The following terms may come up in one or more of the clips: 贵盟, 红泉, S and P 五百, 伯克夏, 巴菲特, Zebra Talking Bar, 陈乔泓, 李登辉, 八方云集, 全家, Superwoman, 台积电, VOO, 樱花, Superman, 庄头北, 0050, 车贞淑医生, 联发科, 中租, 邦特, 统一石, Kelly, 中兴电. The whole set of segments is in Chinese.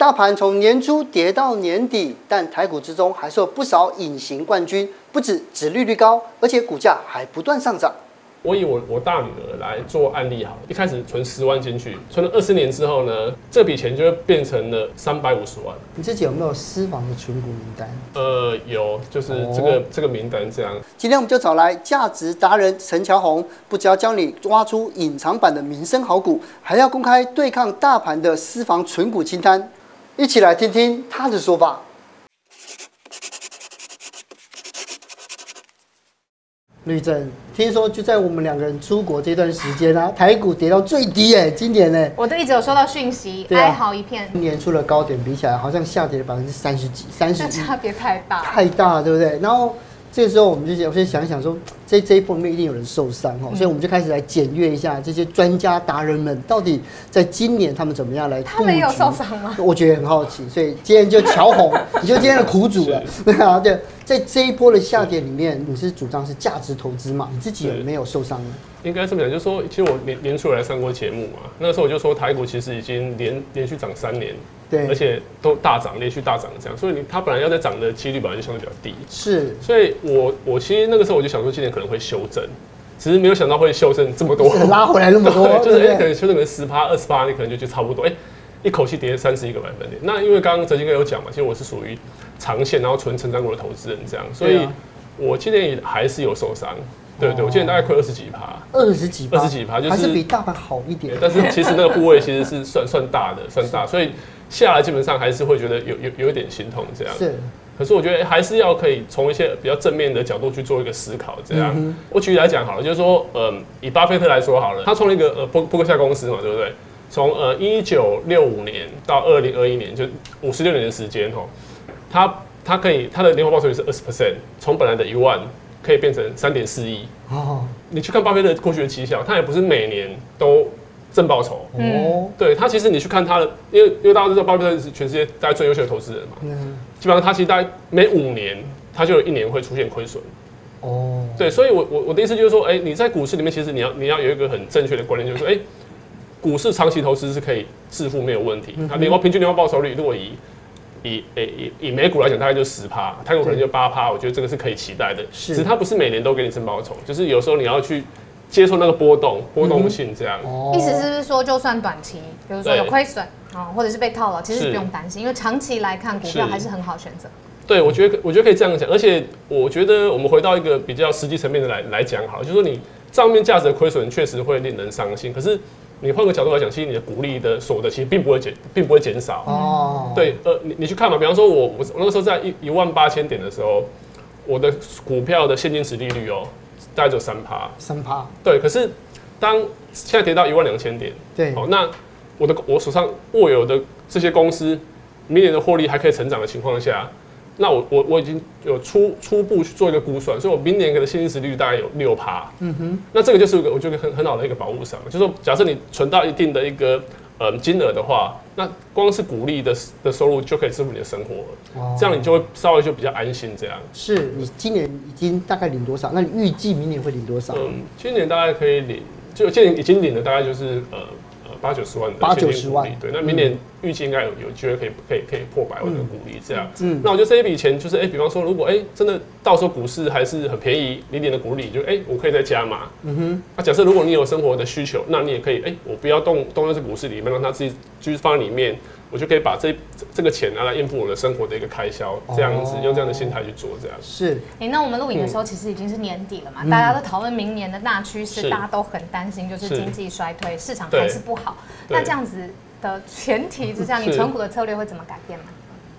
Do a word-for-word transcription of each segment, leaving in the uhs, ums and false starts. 大盘从年初跌到年底，但台股之中还是有不少隐形冠军，不止殖利率高，而且股价还不断上涨。我以我我大女儿来做案例好，一开始存十万进去，存了二十年之后呢，这笔钱就会变成了三百五十万。你自己有没有私房的存股名单？呃，有，就是这个、哦、这个名单这样。今天我们就找来价值达人陈乔泓，不只要教你挖出隐藏版的民生好股，还要公开对抗大盘的私房存股清单。一起来听听他的说法。律政，听说就在我们两个人出国这段时间啊，台股跌到最低哎、欸，今年呢、欸，我都一直有收到讯息，啊、哀嚎一片。今年初的高点比起来，好像下跌了百分之三十几，三十，差别太大，太大了，对不对？然后这个时候我们就我先想一想说，这这一波里面一定有人受伤哦，嗯、所以我们就开始来检阅一下这些专家达人们到底在今年他们怎么样来布局。他们有受伤吗？我觉得很好奇，所以今天就乔泓，你就今天的苦主了，对啊，对。在这一波的下跌里面，你是主张是价值投资嘛？你自己有没有受伤呢？应该这么讲，就是说，其实我年年初有来上过节目嘛，那时候我就说台股其实已经连连续涨三年，对，而且都大涨，连续大涨这样，所以你它本来要在涨的几率本来就相对比较低，是，所以我我其实那个时候我就想说今年可能会修正。只是没有想到会修正这么多，拉回来那么多，就是哎、欸，可能修正可能十趴、二十趴，你可能就就差不多，哎、欸，一口气跌三十一个百分点。那因为刚刚哲鑫哥有讲嘛，其实我是属于长线，然后纯成长股的投资人这样，所以我今年也还是有受伤。对 对, 對，我今年大概亏二十几趴，二十几，二十几趴，就是还是比大盘好一点。但是其实那个部位其实是算算大的，算大，所以下来基本上还是会觉得有有有一点心痛这样。是。可是我觉得还是要可以从一些比较正面的角度去做一个思考，这样。嗯、我举例来讲好了，就是说，呃、以巴菲特来说好了，他创了一个呃伯克夏公司嘛，对不对？从呃一九六五年到二零二一年，就五十六年的时间哦，他他可以他的年化报酬率是二十 percent， 从本来的一万可以变成三点四亿。哦，你去看巴菲特过去的绩效，他也不是每年都正报酬。哦，对他其实你去看他的，因为因为大家都知道巴菲特是全世界大概最优秀的投资人嘛。嗯，基本上，它其实大概每五年，它就有一年会出现亏损。哦，对，所以我我我的意思就是说，哎、欸，你在股市里面，其实你要你要有一个很正确的观念，就是说，哎、欸，股市长期投资是可以致富没有问题。它、嗯、年化平均年化报酬率，如果以以、欸、以, 以美股来讲，大概就十趴，台股可能就八趴，我觉得这个是可以期待的。只是它不是每年都给你正报酬，就是有时候你要去接受那个波动波动性这样。嗯哦、意思是不是说，就算短期，比如说有亏损？哦、或者是被套牢，其实不用担心，因为长期来看，股票还是很好选择。对，我觉得我觉得可以这样讲，而且我觉得我们回到一个比较实际层面的来来讲，好了，就是说你账面价值的亏损确实会令人伤心，可是你换个角度来讲，其实你的股利的所得其实并不会减，并不会减少。哦，对，呃，你你去看嘛，比方说我我我那个时候在一一万八千点的时候，我的股票的现金殖利率哦，大概只有三趴，三趴。对，可是当现在跌到一万两千点，对，好、哦、那。我的我手上握有的这些公司，明年的获利还可以成长的情况下，那我我我已经有初初步去做一个估算，所以我明年的现金殖利率大概有六趴。嗯哼，那这个就是一个我觉得很很好的一个保护伞，就是说，假设你存到一定的一个呃金额的话，那光是股利的的收入就可以支付你的生活了，哦、这样你就会稍微就比较安心。这样是你今年已经大概领多少？那你预计明年会领多少？嗯，今年大概可以领，就今年已经领了大概就是呃。八九十万的八九十万，对，那明年预计应该有有机会可以可以可以破百万的股利这样。嗯嗯、那我觉得这一笔钱就是，哎、欸，比方说，如果哎、欸、真的到时候股市还是很便宜，你领的股利就哎、欸、我可以再加码。嗯哼。那、啊、假设如果你有生活的需求，那你也可以哎、欸、我不要动动到这股市里面，让它自己继续放在里面，我就可以把这这个钱拿来应付我的生活的一个开销，这样子、哦、用这样的心态去做这样。是。哎、欸，那我们录影的时候其实已经是年底了嘛，嗯、大家都讨论明年的大趋势，大家都很担心，就是经济衰退，市场还是不好。那这样子的前提之下，你存股的策略会怎么改变吗？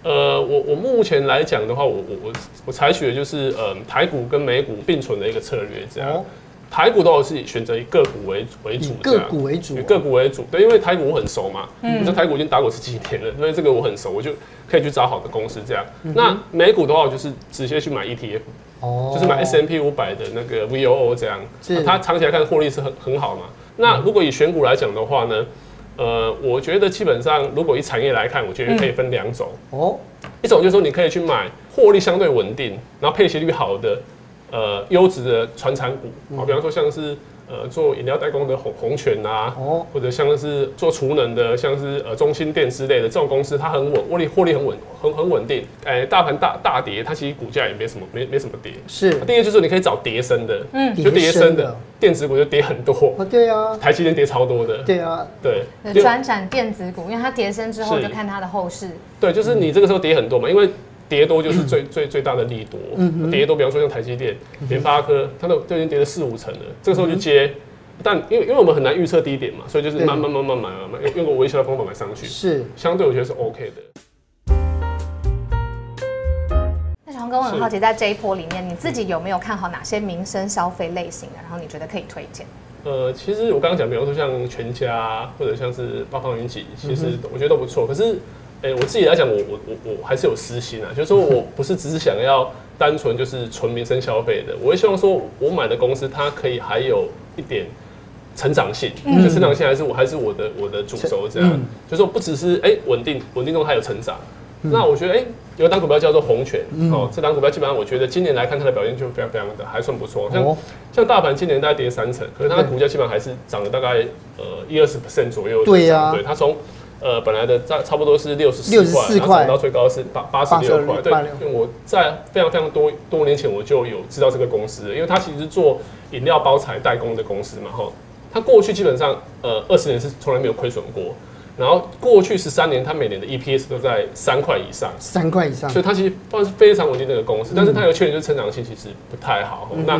呃，我我目前来讲的话，我我我我采取的就是呃台股跟美股并存的一个策略，这样。哦、台股的话是选择以个股为为主，以个股为主、啊，以个股为主。对，因为台股我很熟嘛，嗯，这台股已经打过十几年了，所以这个我很熟，我就可以去找好的公司这样。嗯、那美股的话，我就是直接去买 E T F，、哦、就是买 S and P 五百 的那个 V O O 这样，啊、它长期来看获利是很很好嘛。那如果以选股来讲的话呢，呃，我觉得基本上如果以产业来看，我觉得可以分两种、嗯、哦，一种就是说你可以去买获利相对稳定，然后配息率好的，呃，优质的传产股，好、嗯，比方说像是呃做饮料代工的红红泉啊，哦、或者像是做储能的，像是呃中兴电之类的这种公司，它很稳，获利获利很稳，很很稳定。哎、欸，大盘大大跌，它其实股价也没什么没没什么跌。是，第一就是你可以找跌升的，嗯，就跌升的。电子股就跌很多，哦、对啊，台积电跌超多的，对啊，对，转展电子股，因为它跌升之后就看它的后市，对，就是你这个时候跌很多嘛，因为跌多就是最、嗯、最最大的利多，嗯、跌多，比方说像台积电、联发科，它都都已经跌了四五成了，这个时候就接。嗯，但因为因为我们很难预测低点嘛，所以就是慢慢慢慢慢慢慢用个微笑的方法买上去，是相对我觉得是 OK 的。跟我很好奇，在这一波里面，你自己有没有看好哪些民生消费类型的？然后你觉得可以推荐？呃，其实我刚刚讲，比如说像全家或者像是八方云集，其实我觉得都不错。可是，哎、欸，我自己来讲，我我我我还是有私心啊，就是说我不是只是想要单纯就是纯民生消费的，我也希望说我买的公司它可以还有一点成长性，嗯、就成长性还是我还是我的我的主轴这样，嗯、就是不只是哎稳、欸、定稳定中还有成长。嗯、那我觉得，哎、欸，有一档股票叫做红泉，嗯、哦，这档股票基本上我觉得今年来看它的表现就非常非常的还算不错，像、哦、像大盘今年大概跌三成，可是它的股价基本上还是涨了大概呃一二十 percent 左右，对呀、啊，对，它从呃本来的差不多是六十四块，然后到最高是八十六块，对，因为我在非常非常多多年前我就有知道这个公司，因为它其实是做饮料包材代工的公司嘛，哈、哦，它过去基本上呃二十年是从来没有亏损过。然后过去十三年，它每年的 E P S 都在三块以上，三块以上，所以它其实是非常稳定的一个公司。嗯、但是它有缺点就是成长性其实不太好。嗯、那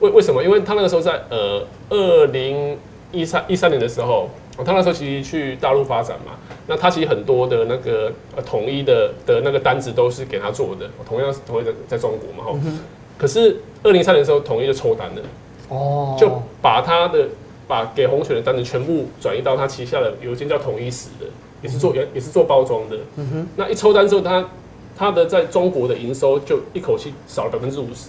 为为什么？因为它那个时候在呃二零一三一三年的时候，它那时候其实去大陆发展嘛，那它其实很多的那个、呃、统一的的那个单子都是给它做的，同样是统一 在, 在中国嘛。嗯、可是二零一三年的时候，统一就抽单了，哦，就把它的。把给红泉的单子全部转移到他旗下的有一间叫统一石的，也是做也是做包装的。嗯、那一抽单之后，他他的在中国的营收就一口气少了百分之五十，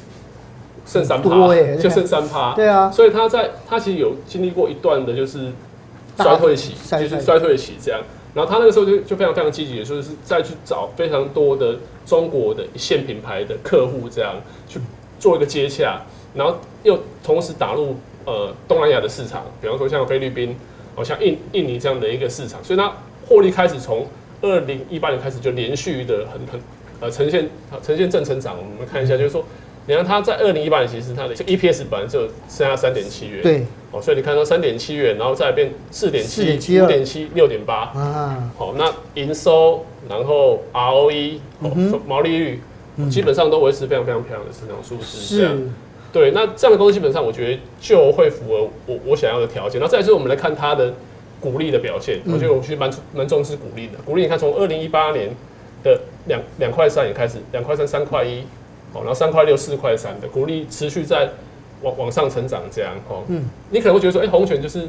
剩三趴，欸、就剩三趴。对啊，所以他在他其实有经历过一段的就是衰退期，就是衰退期这样。然后他那个时候就就非常非常积极，就是再去找非常多的中国的一线品牌的客户这样去做一个接洽，然后又同时打入。呃，东南亚的市场，比方说像菲律宾，哦，像印印尼这样的一个市场，所以它获利开始从二零一八年开始就连续的很很呃呈现、呃、呈现正成长。我们看一下，就是说，你看它在二零一八年其实它的 E P S 本来就剩下三点七元，对，哦，所以你看到三点七元，然后再变四点七、五点七、六点八，啊，好、哦，那营收，然后 R O E，、哦嗯、毛利率、哦、基本上都维持非常非常漂亮的成长数字，是。对，那这样的公司基本上我觉得就会符合我我想要的条件。然后再来就是我们来看它的股利的表现，嗯、我觉得我其实蛮蛮重视股利的。股利你看从二零一八年的两两块三也开始，两块三、三块一，哦，然后三块六、四块三的股利持续在往往上成长这样，哦，嗯、你可能会觉得说，哎、欸，红泉就是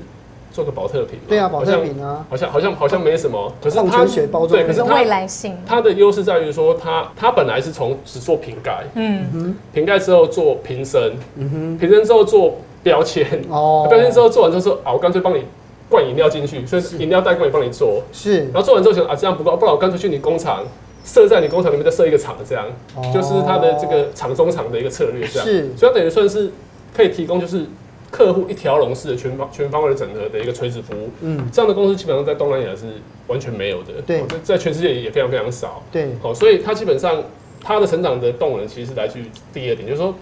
做个保特瓶，对啊，保特瓶啊，好像好像好像没什么，可是它对，可是它未来性，它的优势在于说它它本来是从只做瓶盖，嗯瓶盖之后做瓶身，嗯瓶身之后做标签，哦，标签之后做完之后说啊，我干脆帮你灌饮料进去，所以饮料代工也帮你做，是，然后做完之后想啊这样不够，不然我干脆去你工厂设在你工厂里面再设一个厂，这样，哦，就是它的这个厂中厂的一个策略这样，是，所以它等于算是可以提供就是。客户一条龙式的全方全方位的整合的一个垂直服务，嗯，这样的公司基本上在东南亚是完全没有的，对，哦，在全世界也非常非常少，对，哦，所以它基本上它的成长的动能其实来自于第二点，就是说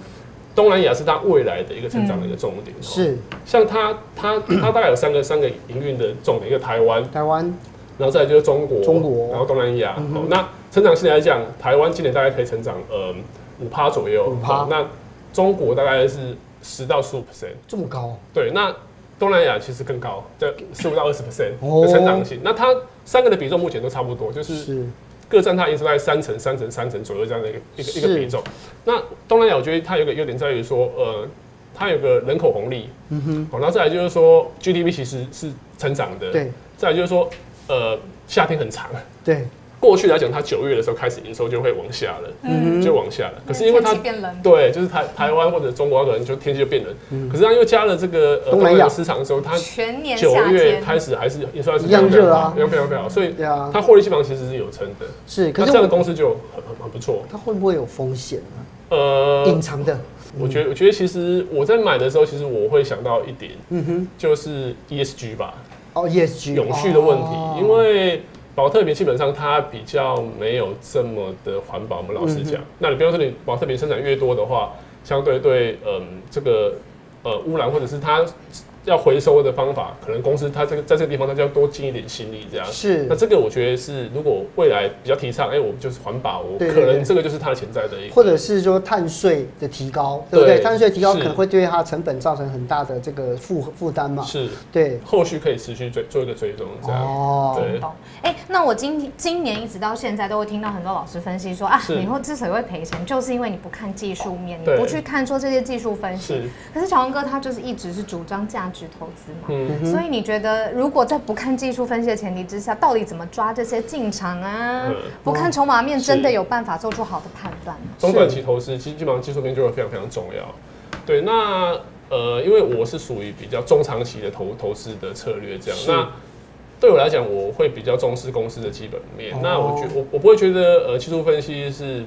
东南亚是它未来的一个成长的一个重点，嗯哦、是，像它它它大概有三个三个营运的重点，一个台湾，台湾，然后再来就是中国，中国，然后东南亚，嗯哦，那成长性来讲，台湾今年大概可以成长呃五趴左右，五趴，哦，那中国大概是。十到十五 percent 这么高？对，那东南亚其实更高，在十五到二十 percent 的成长性。哦，那它三个的比重目前都差不多，就是各占它营收大概三成、三成、三成左右这样的一个一个一个比重。那东南亚我觉得它有个优点在于说，呃，它有个人口红利，嗯哼，好，然后再来就是说 G D P 其实是成长的，对，再来就是说，呃，夏天很长，对。过去来讲，它九月的时候开始营收就会往下了，嗯，就往下了。可是因为它对，就是台台湾或者中国可能就天气就变冷。嗯，可是它因为加了这个呃东南亚市场的时候，它九月开始还是也算是非常热啊，非常非常好，所以它获利基本上其实是有成的。是，可是这样的公司就很很很不错。它会不会有风险呢？呃，隐藏的。我觉得，我觉得其实我在买的时候，其实我会想到一点，嗯哼，就是 E S G 吧。哦 ，E S G， 永续的问题，哦、因为保特瓶基本上它比较没有这么的环保。我们老实讲，嗯、那你比如说你保特瓶生产越多的话，相对对，嗯、呃，这个呃污染或者是它要回收的方法，可能公司它这个在这个地方它就要多尽一点心力，这样是。那这个我觉得是，如果未来比较提倡，哎、欸，我们就是环保，我可能这个就是它的潜在的一個，或者是说碳税的提高，对不对？對碳税提高可能会对它成本造成很大的这个负负担嘛。是，对。后续可以持续做一个追踪，这样。哦，对。哎、欸，那我 今, 今年一直到现在都会听到很多老师分析说啊，你会之所以会赔钱，就是因为你不看技术面，你不去看说这些技术分析。可是乔泓哥他就是一直是主张价值投资嘛，嗯、所以你觉得如果在不看技术分析的前提之下，到底怎么抓这些进场啊？嗯、不看筹码面，真的有办法做出好的判断吗？中短期投资基本上技术面就会非常非常重要。对，那呃，因为我是属于比较中长期的投投资的策略，这样。那对我来讲，我会比较重视公司的基本面。哦、那我觉我我不会觉得呃技术分析是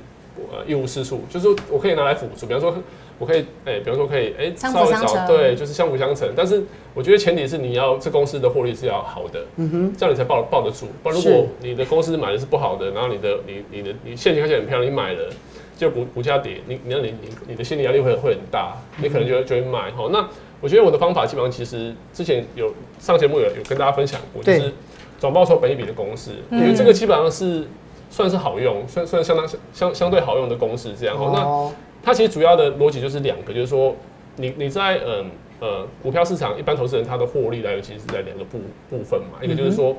呃一无是处，就是我可以拿来辅助，比方说。我可以，哎、欸，比如说可以，哎、欸，稍微找，对，就是相辅相成。但是我觉得前提是你要这公司的获利是要好的，嗯哼，这样你才抱抱得住。不然如果你的公司买的是不好的，然后你的你你的你现金看起来很漂亮，你买了，就股股价跌，你你你你的心理压力会会很大，你可能就会就会卖哈。那我觉得我的方法基本上其实之前有上节目有有跟大家分享过，就是转报酬本益比的公式，因为这个基本上是算是好用，算算相当相相对好用的公式这样哈。哦、那它其实主要的逻辑就是两个，就是说你，你在、嗯、呃股票市场，一般投资人他的获利来源其实是在两个 部, 部分嘛，一个就是说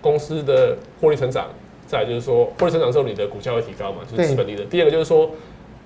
公司的获利成长，再来就是说获利成长之后你的股价会提高嘛，就是资本利得。第二个就是说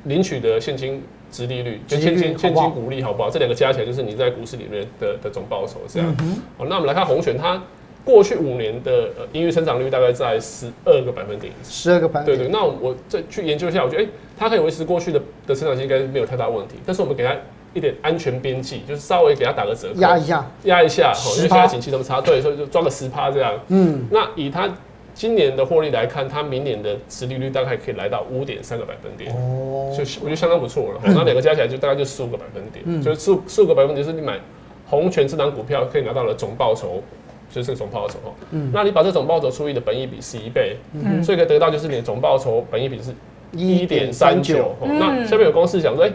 领取的现金殖利率，就现金现金股利好不好？这两个加起来就是你在股市里面的的总报酬这样。嗯哦、那我们来看红权它。过去五年的呃盈余成长率大概在十二个百分点，十二个百分点。对对，那我再去研究一下，我觉得哎、欸，它可以维持过去的的成长性，应该没有太大问题。但是我们给它一点安全边际，就是稍微给它打个折扣，压一下，压一下，因为现在景气这么差，对，所以就抓个十趴这样。嗯，那以它今年的获利来看，它明年的殖利率大概可以来到五点三个百分点，哦，就我觉得相当不错了。那两个加起来就大概就十五个百分点，嗯、就是十五个百分点，就是你买红权这档股票可以拿到了总报酬。就是总报酬、嗯、那你把这总报酬除以的本益比是一倍，嗯、所以可以得到就是你的总报酬本益比是 一点三九、嗯、那下面有公式讲说，哎、欸，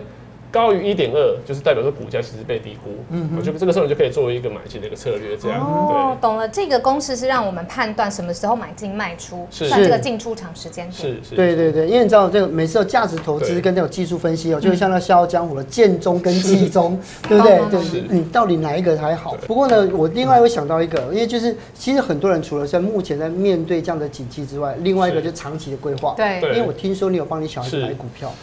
高于 一点二 就是代表说股价其实被低估，嗯，我觉得这个时候你就可以作为一个买进的一个策略，这样。哦，懂了，这个公式是让我们判断什么时候买进卖出，算这个进出场时间。是是。对对对，因为你知道这个每次有价值投资跟这种技术分析哦，就像那《笑傲江湖》的剑中跟计中，对不对？对，你到底哪一个才好？不过呢，我另外会想到一个，因为就是其实很多人除了在目前在面对这样的景气之外，另外一个就是长期的规划。对，因为我听说你有帮你小孩子买股票，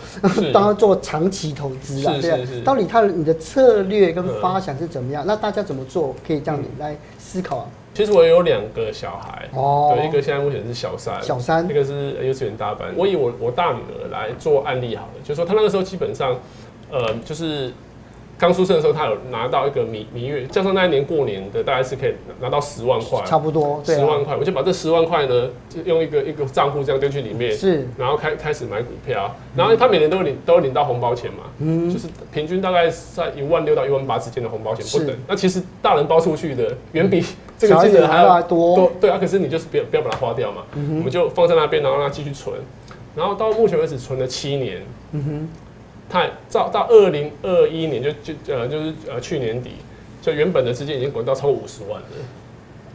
帮他做长期投资。是是是，到底他你的策略跟发想是怎么样？嗯、那大家怎么做可以让你来思考、啊？其实我有两个小孩，哦、对，一个现在目前是小三，小三，一个是幼稚园大班。我以我我大女儿来做案例好了，就是说她那个时候基本上，呃，就是刚出生的时候，她有拿到一个蜜蜜月，加上那一年过年的大概是可以拿到十万块，差不多，十万块。我就把这十万块呢，就用一个一个账户这样丢去里面，是，然后开开始买股票，然后她每年都领都领到红包钱嘛，嗯，就是平均大概在一万六到一万八之间的红包钱不等。那其实大人包出去的远比这个金额还要多，对啊，可是你就是不要不要把它花掉嘛，嗯、我们就放在那边，然后让它继续存，然后到目前为止存了七年，嗯哼。它到到二零二一年就就呃就是呃去年底，就原本的资金已经滚到超过五十万了。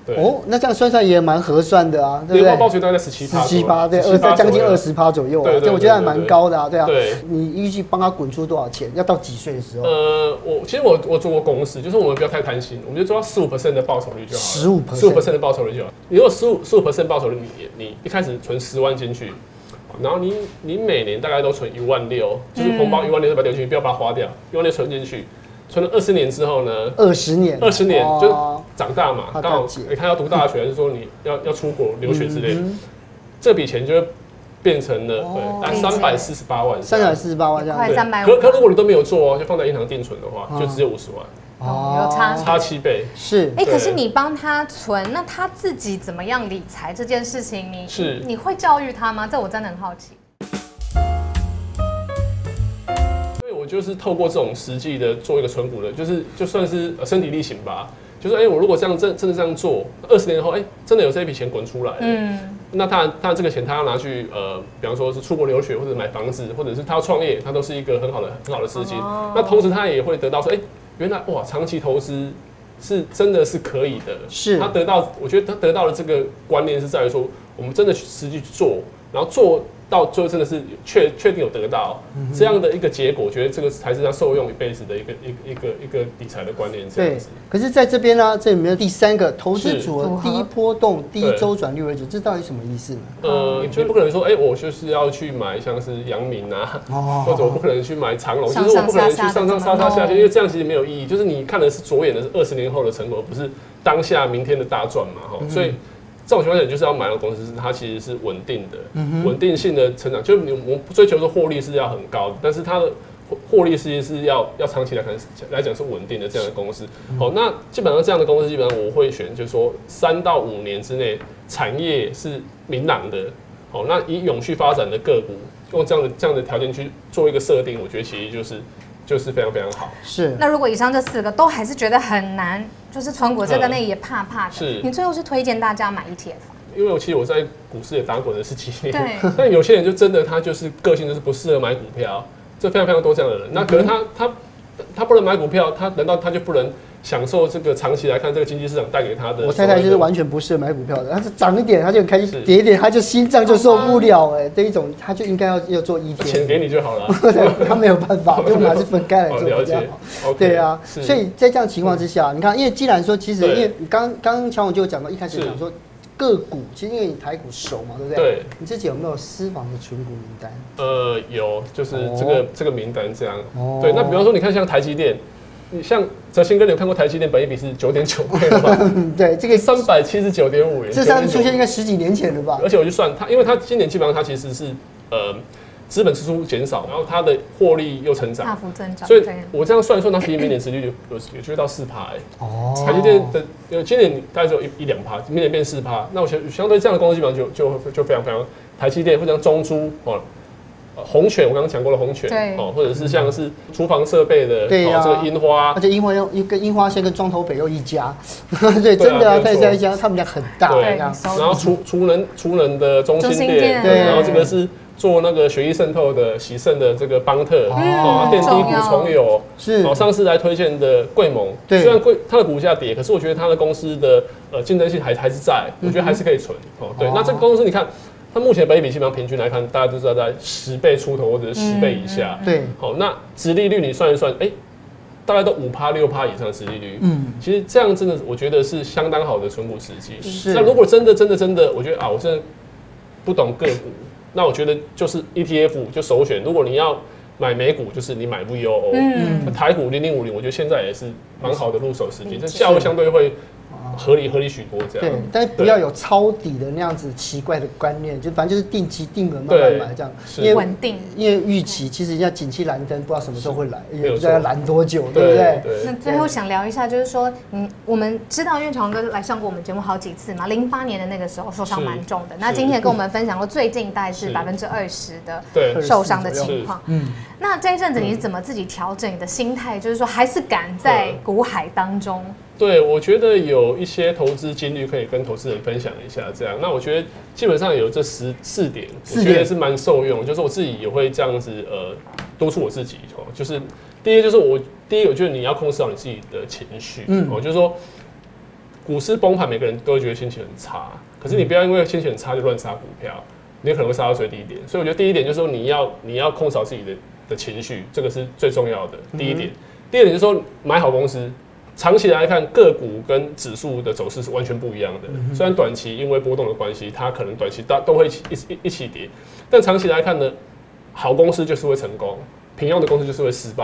对哦，那这样算算也蛮合算的啊，对不对？报酬大概十七趴，十七趴对，二将近二十趴左右啊，这我觉得还蛮高的啊，对啊。对，你预计帮他滚出多少钱？要到几岁的时候？呃，我其实我我做过公司，就是我们不要太贪心，我们就做到十五 percent 的报酬率就好了。十五 percent 的报酬率就好。你如果十五十五 percent 报酬率，你你一开始存十万进去。然后 你, 你每年大概都存一万六，就是红包一万六，把它丢进去，不要把它花掉，一万六存进去，存了二十年之后呢？二十年，二十年、哦、就长大嘛，刚好你看要读大学，还是说你 要, 要出国留学之类的，嗯、这笔钱就会变成了三百四十八万，三百四十八万这样，快三百。可可如果你都没有做哦，就放在银行定存的话，就只有五十万。哦，有差差七倍是，哎、欸，可是你帮他存，那他自己怎么样理财这件事情你，你是你会教育他吗？这我真的很好奇。我就是透过这种实际的做一个存股的，就是就算是身体力行吧。就是哎、欸，我如果这样真真的这样做，二十年后哎、欸，真的有这一笔钱滚出来了。嗯，那他他这个钱他要拿去呃，比方说是出国留学，或者买房子，或者是他要创业，他都是一个很好的很好的资金。哦、那同时他也会得到说，哎、欸，原来哇，长期投资是真的是可以的。是，他得到，我觉得他得到的这个观念是在于说，我们真的实际去做，然后做到最后真的是确确定有得到、嗯、这样的一个结果，我觉得这个才是他受用一辈子的一个一个一 个, 一個理财的观念这样子。对，可是在这边呢、啊，这里面第三个投资组合低波动、低周转率为主，这到底什么意思呢？呃，就不可能说，哎、欸，我就是要去买像是阳明啊，哦、或者我不可能去买长隆，就是我不可能去上上下下下去，因为这样其实没有意义。就是你看的是着眼的是二十年后的成果，不是当下明天的大赚嘛，哈、嗯，所以。这种情况下，你就是要买的公司，它其实是稳定的、稳、嗯、定性的成长。就是我们追求的获利是要很高的，但是它的获利是是要要长期来看来讲是稳定的这样的公司。好、嗯哦，那基本上这样的公司，基本上我会选，就是说三到五年之内产业是明朗的。好、哦，那以永续发展的个股，用这样的这样的条件去做一个设定，我觉得其实就是。就是非常非常好。是。那如果以上这四个都还是觉得很难，就是存股这个内也怕怕的。嗯、是。你最后是推荐大家买 E T F？ 因为其实我在股市也打滚了十几年。对。但有些人就真的他就是个性就是不适合买股票，这非常非常多这样的人。那可能他、嗯、他他不能买股票，他难道他就不能享受这个长期来看这个经济市场带给他的？我太太就是完全不适合买股票的，他是涨一点他就很开心，跌一点他就心脏就受不了哎、欸，这一种他就应该要要做E T F，钱给你就好了，他没有办法，就还是分开来做比较好。对啊，所以在这样情况之下，你看，因为既然说其实因为刚刚乔泓就有讲到一开始讲说。个股，其实因为你台股熟嘛，对不对？对。你自己有没有私房的存股名单？呃，有，就是这个、哦、这个名单这样。哦。对，那比方说，你看像台积电，你像哲鑫哥，你有看过台积电本益比是九点九倍了吧？对，这个三百七十九点五元。这上次出现应该十几年前了吧？而且我就算它，因为它今年基本上它其实是呃资本支出减少，然后它的获利又成长，大幅增长。所以我这样算一算，它其实明年殖利率有有就到四趴哎。哦。台积电的呃今年大概只有一一两趴，明年变四趴。那我相相对这样的公司基本上就就就非常非常，台积电或者像中租哦，红犬我刚刚讲过了红犬哦，或者是像是厨房设备的对啊、哦、这个樱花，而且樱花又跟樱花县跟庄头北又一家，对，真的啊，再加一家，他们家很大。对，然后厨厨能厨能的中心店，对，然后这个是。做那个血液渗透的洗肾的这个邦特、嗯、电低股重友是、哦、上次来推荐的贵盟，虽然贵它的股价跌，可是我觉得它的公司的呃竞争性还还是在，我觉得还是可以存、嗯哦、对，那这个公司你看，它目前本益比基本上平均来看，大家都知道在十倍出头或者是十倍以下，嗯、对，好、哦，那殖利率你算一算，哎、欸。大概都五趴六趴以上的殖利率，嗯，其实这样真的我觉得是相当好的存股时机。是，那如果真的真的真的，我觉得啊，我真的不懂个股。那我觉得就是 E T F 就首选。如果你要买美股，就是你买 V O O，、嗯、台股零零五零，我觉得现在也是蛮好的入手时机，这价位相对会合理合理许多这样。对，但是不要有抄底的那样子奇怪的观念，就反正就是定期定额慢慢买这样，因为因为预期其实要景气蓝灯，不知道什么时候会来，也不知道要蓝多久，对不对？对。那最后想聊一下，就是说，嗯，我们知道，因为乔泓哥来上过我们节目好几次嘛，零八年的那个时候受伤蛮重的，那今天跟我们分享过最近大概是百分之二十的受伤的情况。嗯。那这一阵子你是怎么自己调整你的心态？就是说，还是敢在股海当中？对，我觉得有一些投资经历可以跟投资人分享一下，这样。那我觉得基本上有这十四点，我觉得是蛮受用。就是我自己也会这样子，呃，督促我自己哦。就是第一，就是我第一，我觉得你要控制好你自己的情绪。嗯，我、哦、就是说，股市崩盘，每个人都会觉得心情很差，可是你不要因为心情很差就乱杀股票，你可能会杀到最低点。所以我觉得第一点就是说，你要你要控制好自己的的情绪，这个是最重要的第一点。嗯、第二点就是说，买好公司。长期来看，个股跟指数的走势是完全不一样的。嗯、虽然短期因为波动的关系，它可能短期都会一起一起跌，但长期来看呢，好公司就是会成功，平庸的公司就是会失败。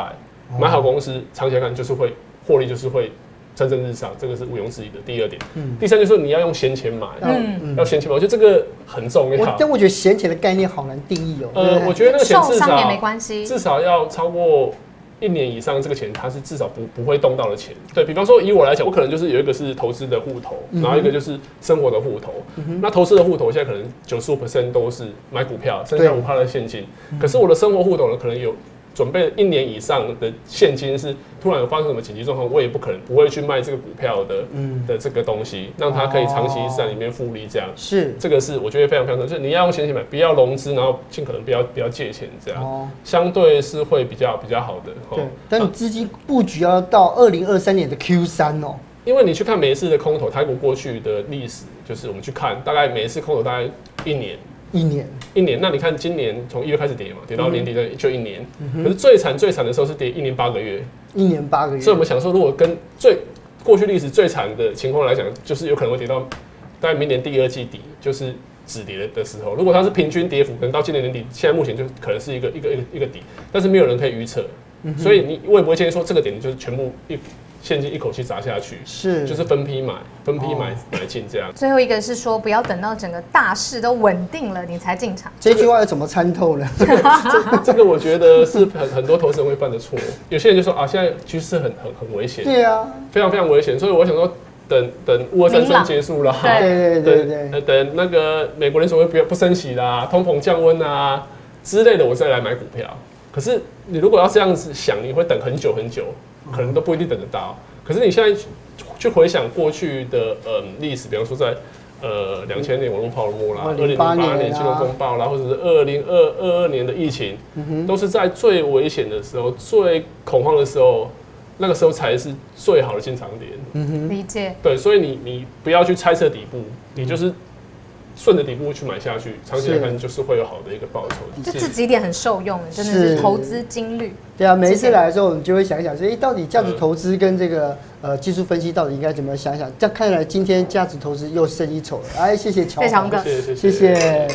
哦、买好公司，长期来看就是会获利，就是会蒸蒸日上，这个是毋庸置疑的。第二点，嗯、第三就是你要用闲钱买，嗯、要闲钱买，我觉得这个很重要。我但我觉得闲钱的概念好难定义哦。呃，我觉得那个闲至少也没关系，至少要超过。一年以上这个钱，它是至少不不会动到的钱。对，比方说，以我来讲，我可能就是有一个是投资的户头，然后一个就是生活的户头。嗯、那投资的户头现在可能 百分之九十五 都是买股票，剩下 百分之五 的现金。可是我的生活户头呢，可能有准备一年以上的现金，是突然有发生什么紧急状况，我也不可能不会去卖这个股票的、嗯、的这个东西，让它可以长期在里面复利这样。是、哦，这个是我觉得非常非常重要，就是你要用钱去买，不要融资，然后尽可能不要不要借钱这样，哦、相对是会比较比较好的。对，哦、但你资金布局要到二零二三年的 Q 三 哦。因为你去看每一次的空头，台股过去的历史，就是我们去看，大概每一次空头大概一年。一年，一年。那你看，今年从一月开始跌嘛，跌到年底就一年。嗯、可是最惨最惨的时候是跌一年八个月，一年八个月。所以我们想说，如果跟最过去历史最惨的情况来讲，就是有可能会跌到大概明年第二季底，就是止跌的时候。如果它是平均跌幅，可能到今年年底，现在目前就可能是一个一个一个一个底，但是没有人可以预测。嗯、所以你我也不会建议说这个点就是全部一。现金一口气砸下去，是就是分批买，分批买、哦、买进这样。最后一个是说，不要等到整个大势都稳定了你才进场。这句话要怎么参透呢？这个、这个我觉得是 很, 很多投资人会犯的错。有些人就说啊，现在趋势很很很危险，对啊，非常非常危险。所以我想说等，等等乌俄战争结束啦，对对对对， 等, 等那个美国联储会不升息啦，通膨降温啊之类的，我再来买股票。可是你如果要这样子想，你会等很久很久。可能都不一定等得到，可是你现在去回想过去的呃历史，比方说在呃两千年网络泡沫啦，二零零八年金融风暴啦，或者是二零二二年的疫情，嗯、都是在最危险的时候、最恐慌的时候，那个时候才是最好的进场点。嗯、理解。对，所以你你不要去猜测底部，你就是。顺着底部去买下去，长期来看就是会有好的一个报酬。就这几点很受用，真的是投资金律。对啊，每一次来的时候，我们就会想一想，哎、欸，到底价值投资跟这个、嗯、呃技术分析到底应该怎么样想一想。这样看来，今天价值投资又胜一筹了。哎，谢谢乔泓哥，谢谢，谢谢。